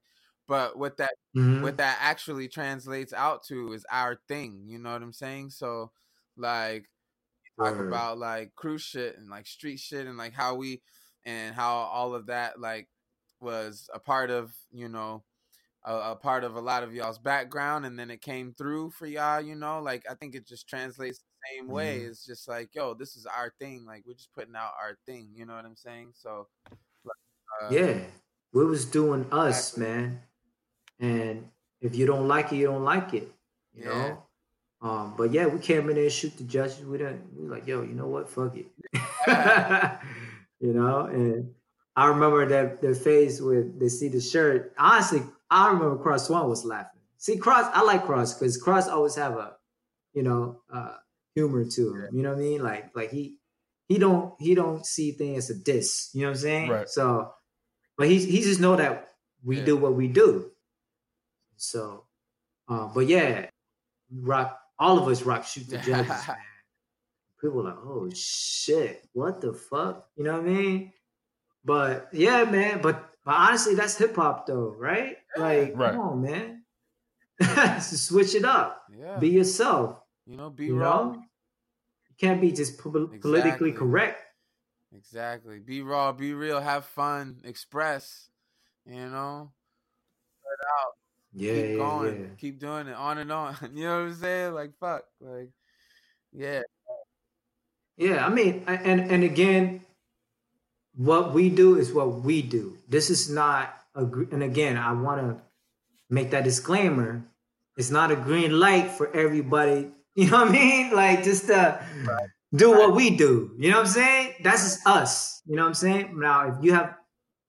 but what that actually translates out to is our thing, you know what I'm saying? So like talk about like cruise shit and like street shit and like how all of that like was a part of, you know, a part of a lot of y'all's background, and then it came through for y'all, you know, like I think it just translates the same way. It's just like, yo, this is our thing, like we're just putting out our thing, you know what I'm saying? So yeah, we was doing us, man, and if you don't like it, you don't like it, you know. But yeah, we came in there and shoot the judges. We were like, yo, you know what? Fuck it. You know? And I remember that their face when they see the shirt. Honestly, I remember Cross Swan was laughing. See, Cross, I like Cross because Cross always have a, you know, humor to him. You know what I mean? Like he don't see things as a diss. You know what I'm saying? Right. So, but he just know that we do what we do. So, but yeah, rock. All of us rock shoot the judges, man. People are like, oh shit, what the fuck? You know what I mean? But yeah, man. But honestly, that's hip hop though, right? Like, come on, man. Switch it up. Yeah. Be yourself. You know, be raw. You can't be just politically correct. Exactly. Be raw, be real, have fun, express, you know. Let out. Yeah, keep going, keep doing it on and on. You know what I'm saying? Like, fuck, like, yeah. I mean, and again, what we do is what we do. This is not and again, I want to make that disclaimer. It's not a green light for everybody. You know what I mean? Like, just to do what we do. You know what I'm saying? That's just us. You know what I'm saying? Now,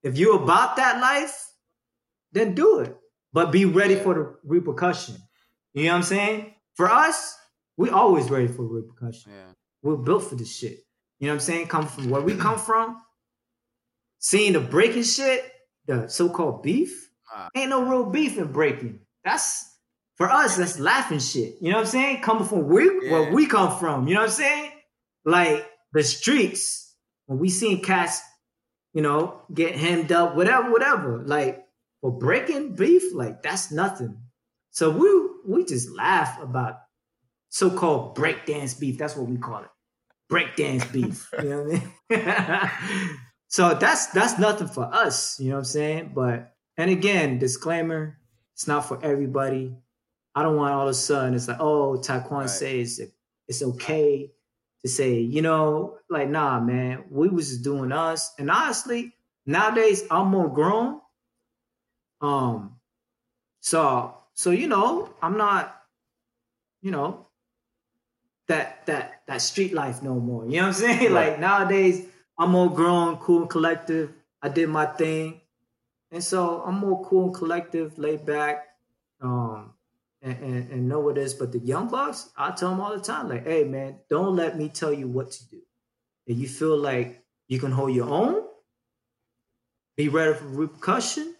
if you're about that life, then do it. But be ready for the repercussion. You know what I'm saying? For us, we always ready for repercussion. Yeah. We're built for this shit. You know what I'm saying? Come from where we come from, seeing the breaking shit, the so-called beef. Ain't no real beef in breaking. That's, for us, that's laughing shit. You know what I'm saying? Coming from where we come from. You know what I'm saying? Like the streets, when we seen cats, you know, get hemmed up, whatever. Like, well, breaking beef, like, that's nothing. So we just laugh about so-called breakdance beef. That's what we call it. Breakdance beef. You know what I mean? So that's nothing for us. You know what I'm saying? But, and again, disclaimer, it's not for everybody. I don't want all of a sudden it's like, oh, Tyquan says it's okay to say, you know, like, nah, man, we was just doing us. And honestly, nowadays I'm more grown. So you know, I'm not, you know, that street life no more. You know what I'm saying? Right. Like nowadays, I'm more grown, cool and collective. I did my thing. And so I'm more cool and collective, laid back, and know what it is. But the young bucks, I tell them all the time, like, hey, man, don't let me tell you what to do. If you feel like you can hold your own, be ready for repercussion.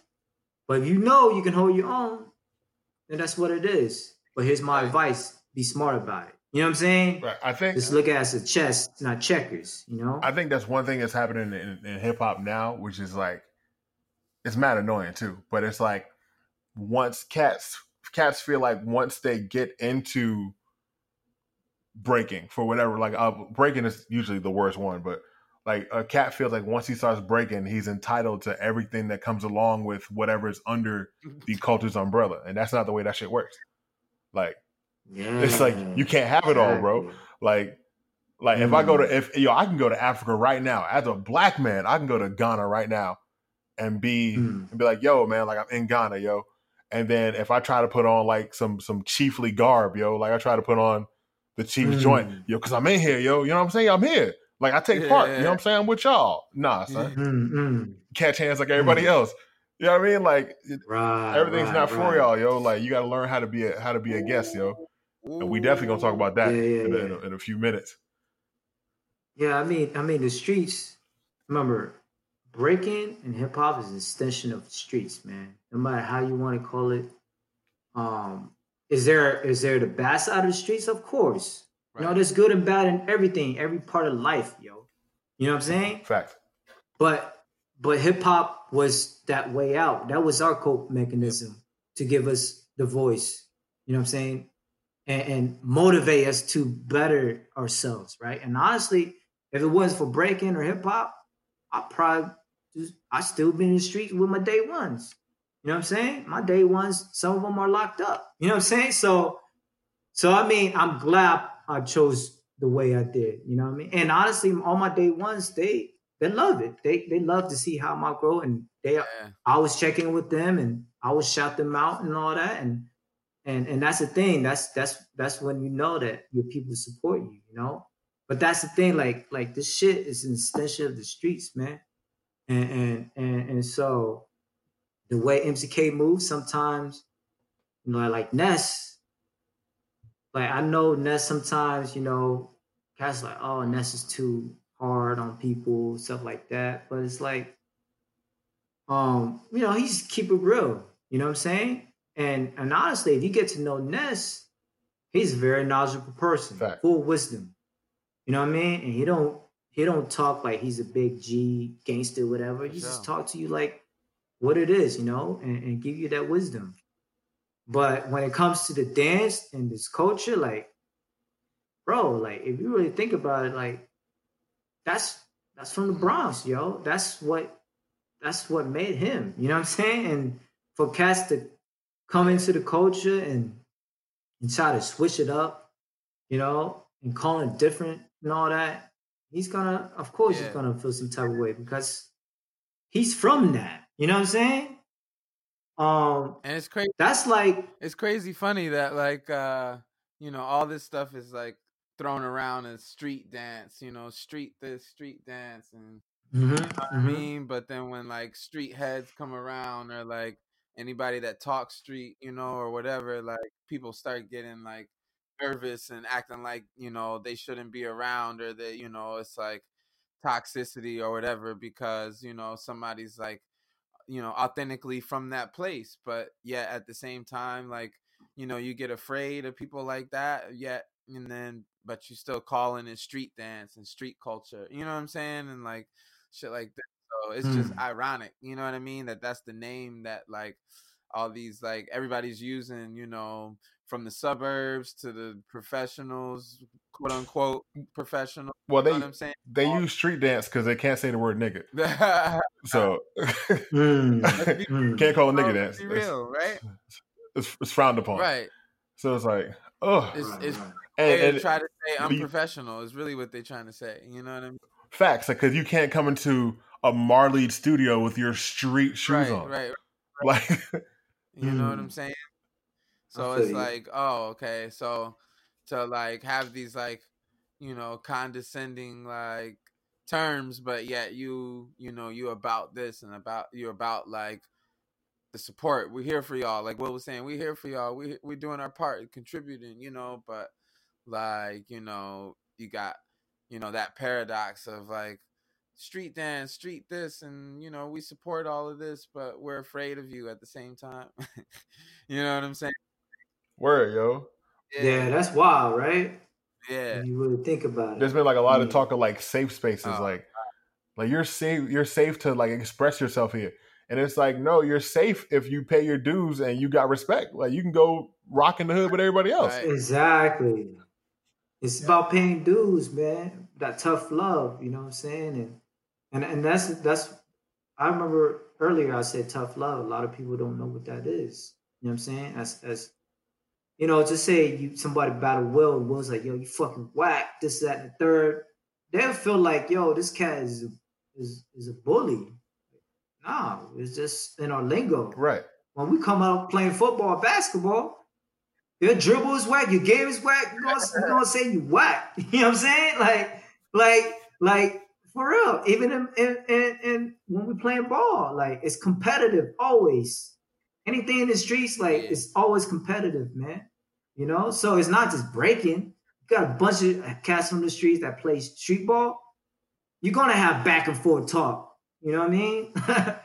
But if you know you can hold your own, then that's what it is. But here's my advice. Be smart about it. You know what I'm saying? Right. I think just look at it as a chess, not checkers, you know? I think that's one thing that's happening in hip-hop now, which is like, it's mad annoying too, but it's like once cats feel like once they get into breaking for whatever, like breaking is usually the worst one, but like a cat feels like once he starts breaking, he's entitled to everything that comes along with whatever is under the culture's umbrella. And that's not the way that shit works. Like, it's like, you can't have it all, bro. Like if I go to, I can go to Africa right now as a black man, I can go to Ghana right now and be like, yo, man, like I'm in Ghana, yo. And then if I try to put on like some chiefly garb, yo, like I try to put on the chief's joint, yo, because I'm in here, yo. You know what I'm saying? I'm here. Like I take part. You know what I'm saying? I'm with y'all. Nah, son. Catch hands like everybody else. You know what I mean? Like everything's not for y'all, yo. Like you got to learn how to be a guest, yo. And we definitely gonna talk about that in a few minutes. Yeah, I mean the streets. Remember. Breaking and hip hop is an extension of the streets, man. No matter how you want to call it. Is there the bad side of the streets? Of course. Right. You know, there's good and bad in everything, every part of life, yo. You know what I'm saying? Fact. But hip hop was that way out. That was our cope mechanism to give us the voice. You know what I'm saying? And motivate us to better ourselves, right? And honestly, if it wasn't for breaking or hip hop, I still been in the streets with my day ones. You know what I'm saying? My day ones, some of them are locked up. You know what I'm saying? So I mean, I'm glad I chose the way I did. You know what I mean? And honestly, all my day ones, they love it. They love to see how I grow, and I was checking with them, and I would shout them out and all that, and that's the thing. That's when you know that your people support you. You know. But that's the thing, like this shit is an extension of the streets, man. And so the way MCK moves sometimes, you know, like Ness. Like I know Ness sometimes, you know, cats like, oh, Ness is too hard on people, stuff like that. But it's like, you know, he just keep it real. You know what I'm saying? And honestly, if you get to know Ness, he's a very knowledgeable person, fact. Full of wisdom. You know what I mean? And he don't talk like he's a big G gangster, whatever. He just talk to you like what it is, you know, and give you that wisdom. But when it comes to the dance and this culture, like, bro, like if you really think about it, like that's from the Bronx, yo. That's what made him. You know what I'm saying? And for cats to come into the culture and try to switch it up, you know, and calling it different. And all that, he's gonna feel some type of way because he's from that. You know what I'm saying? And it's crazy. That's like it's crazy funny that like you know all this stuff is like thrown around as street dance. You know, street this, street dance, and you know what I mean. But then when like street heads come around or like anybody that talks street, you know, or whatever, like people start getting like nervous and acting like, you know, they shouldn't be around or that, you know, it's like toxicity or whatever because, you know, somebody's like, you know, authentically from that place. But yet at the same time, like, you know, you get afraid of people like that yet. And then, but you still calling it street dance and street culture, you know what I'm saying? And like shit like that. So it's just ironic, you know what I mean? That's the name that like all these, like everybody's using, you know, from the suburbs to the professionals, quote unquote professional. Well, they, you know what I'm saying? They use street dance because they can't say the word nigga. So can't call a nigga dance. Be real, right? It's frowned upon. Right. So it's like, oh, it's and try to say I'm professional is really what they're trying to say. You know what I mean? Facts, because like, you can't come into a Marley studio with your street shoes on. Right. Like, you know what I'm saying? So it's like, oh, okay. So to like have these like, you know, condescending like terms, but yet you know, you about this and about you're about like the support. We're here for y'all. Like Will was saying, we're here for y'all. We're doing our part, contributing, you know, but like, you know, you got, you know, that paradox of like street dance, street this, and you know, we support all of this, but we're afraid of you at the same time. You know what I'm saying? Word, yo. Yeah, that's wild, right? Yeah. When you really think about it. There's been like a lot of talk of like safe spaces, like you're safe to like express yourself here. And it's like, no, you're safe if you pay your dues and you got respect. Like you can go rock in the hood with everybody else. Right. Exactly. It's about paying dues, man. That tough love, you know what I'm saying? And that's I remember earlier I said tough love. A lot of people don't know what that is. You know what I'm saying? As you know, just say somebody battled Will and Will's like, yo, you fucking whack, this, that, and the third. They'll feel like, yo, this cat is a bully. Nah, it's just in our lingo. Right. When we come out playing football, basketball, your dribble is whack, your game is whack, you don't say you whack. You know what I'm saying? Like for real. Even in when we playing ball, like it's competitive always. Anything in the streets, like, it's always competitive, man. You know? So it's not just breaking. You got a bunch of cats on the streets that play street ball. You're going to have back and forth talk. You know what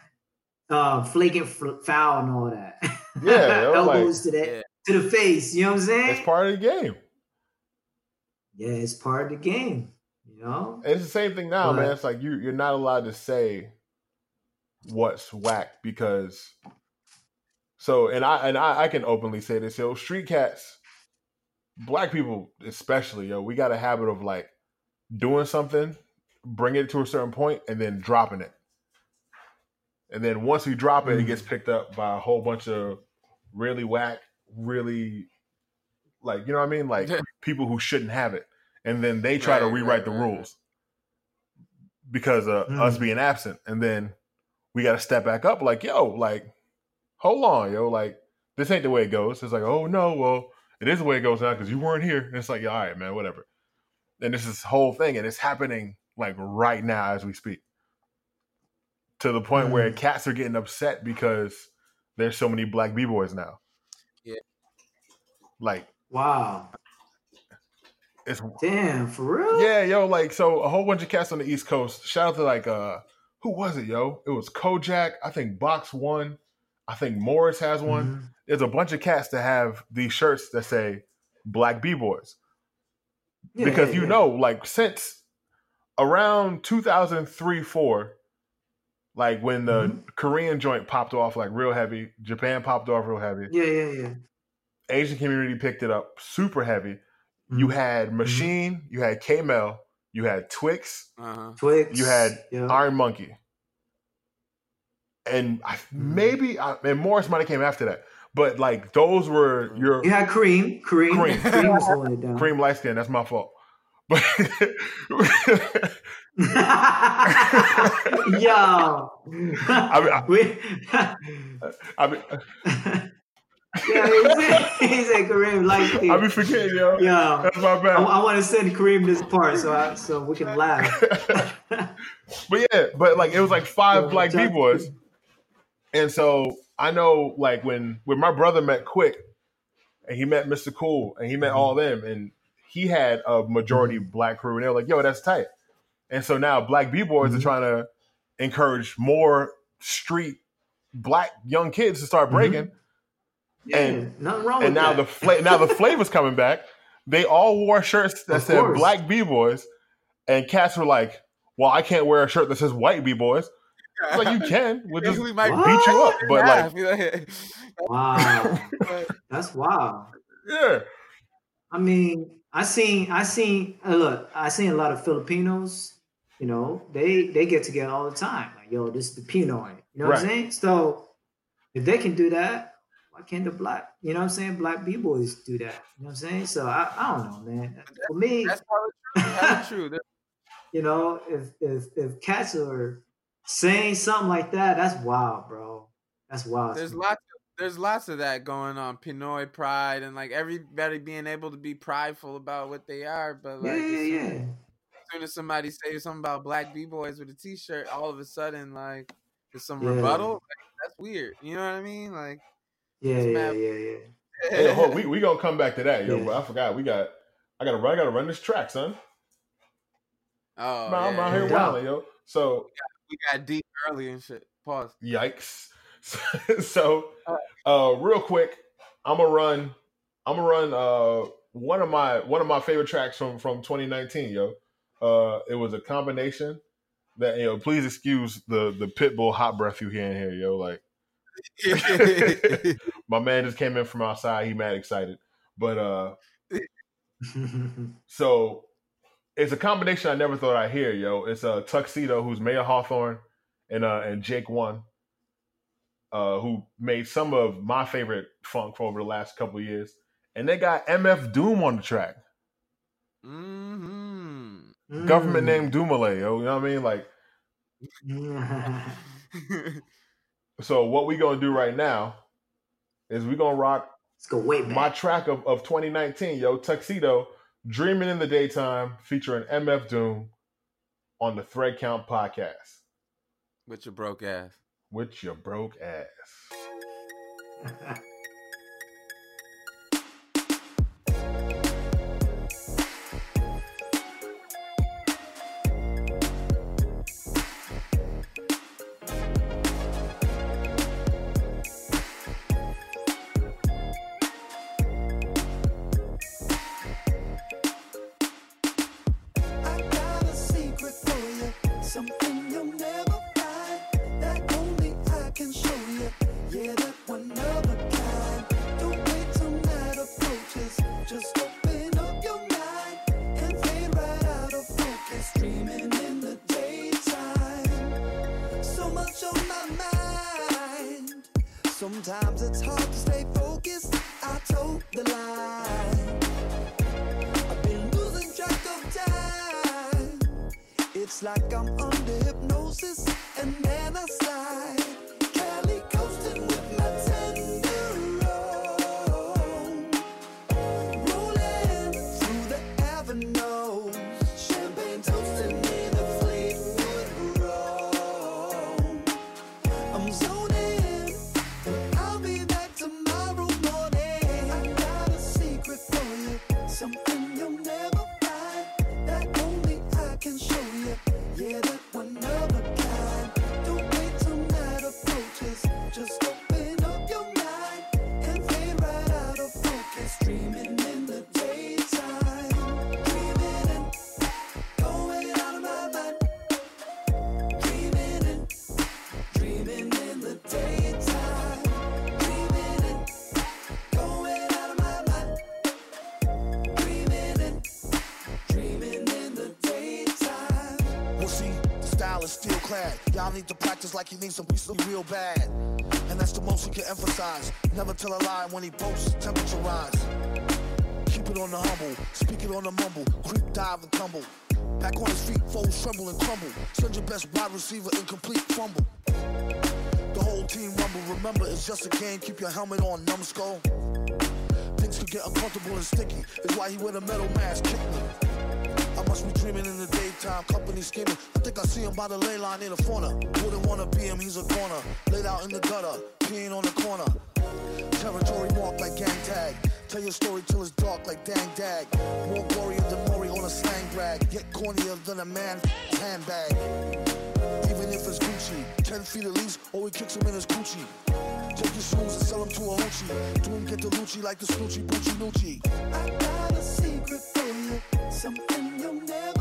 I mean? Flaking foul and all that. Yeah. Elbows like, to the face. You know what I'm saying? It's part of the game. Yeah, it's part of the game. You know? And it's the same thing now, man. It's like you're not allowed to say what's whack because... So and I can openly say this, yo, street cats, black people especially, yo, we got a habit of like doing something, bringing it to a certain point, and then dropping it. And then once we drop it, it gets picked up by a whole bunch of really whack, really like, you know what I mean? Like people who shouldn't have it. And then they try to rewrite the rules because of us being absent. And then we got to step back up like, yo, like, hold on, yo, like, this ain't the way it goes. It's like, oh, no, well, it is the way it goes now because you weren't here. And it's like, all right, man, whatever. And this is whole thing, and it's happening, like, right now as we speak. To the point where cats are getting upset because there's so many black b-boys now. Yeah. Like. Wow. It's damn, for real? Yeah, yo, like, so a whole bunch of cats on the East Coast. Shout out to, like, who was it, yo? It was Kojak, I think Box One. I think Morris has one. Mm-hmm. There's a bunch of cats that have these shirts that say Black B-Boys. Yeah, because, you know, like since around 2003-04, like when the Korean joint popped off like real heavy, Japan popped off real heavy. Yeah. Asian community picked it up super heavy. Mm-hmm. You had Machine, you had K-Mel, you had Twix, you had Iron Monkey. And maybe Morris might have came after that, but like those were your. You had Kareem was holding it down. Kareem light skin. That's my fault. But yo, I mean, yeah, he said Kareem light skin. I be forgetting, yo. That's my bad. I want to send Kareem this part so we can laugh. but like it was like five black b-boys. And so I know, like, when my brother met Quick, and he met Mr. Cool, and he met all them, and he had a majority black crew, and they were like, yo, that's tight. And so now black b-boys are trying to encourage more street black young kids to start breaking. Yeah, and nothing wrong with that. Now the flavor's coming back. They all wore shirts that said black b-boys, and cats were like, well, I can't wear a shirt that says white b-boys. It's like, you can. We might beat you up. But like... Wow. That's wild. Yeah. I mean, I seen a lot of Filipinos, you know, they get together all the time. Like, yo, this is the Pinoy. You know what I'm saying? So if they can do that, why can't the black, you know what I'm saying, black b-boys do that? You know what I'm saying? So I don't know, man. For me, that's probably true. You know, if cats are saying something like that, that's wild, bro. That's wild. There's lots of that going on, Pinoy pride, and like everybody being able to be prideful about what they are. But like, yeah. As soon as somebody says something about black b-boys with a t-shirt, all of a sudden, like, there's some rebuttal. Like, that's weird. You know what I mean? Like, yeah. Hey, hold, we gonna come back to that, yo. Yeah. I forgot. I gotta run this track, son. Oh, I'm out here wilding, yo. So we got deep early and shit. Pause. Yikes. So, real quick, I'm gonna run. One of my favorite tracks from 2019, yo. It was a combination that, you know, please excuse the pit bull hot breath you hear in here, yo. Like, my man just came in from outside. He mad excited, but so it's a combination I never thought I'd hear, yo. It's a Tuxedo, who's Mayor Hawthorne, and Jake One, who made some of my favorite funk over the last couple of years, and they got MF Doom on the track. Mm-hmm. Government named Dumoulin, yo. You know what I mean? Like. So what we gonna do right now is we gonna rock my track of 2019, yo, Tuxedo, Dreaming in the Daytime, featuring MF Doom on the Thread Count Podcast. With your broke ass. Y'all need to practice like you need some peace real bad. And that's the most we can emphasize. Never tell a lie when he boasts, temperature rise. Keep it on the humble, speak it on the mumble. Creep, dive, and tumble. Back on his feet, foes tremble and crumble. Send your best wide receiver, incomplete fumble. The whole team rumble, remember it's just a game. Keep your helmet on, numbskull. Things could get uncomfortable and sticky. It's why he wear the metal mask, kick me. I must be dreaming in the daytime, company scheming. I think I see him by the ley line in the fauna. Wouldn't wanna be him, he's a corner. Laid out in the gutter, peeing on the corner. Territory marked like gang tag. Tell your story till it's dark like dang dag. More glory than Maury on a slang brag. Yet cornier than a man's handbag. Even if it's Gucci, 10 feet at least, or he kicks him in his coochie. Take your shoes and sell them to a hoochie. Do him get the Lucci like the Snoochie, Boochie, Noochie. I got a secret for you, something you'll never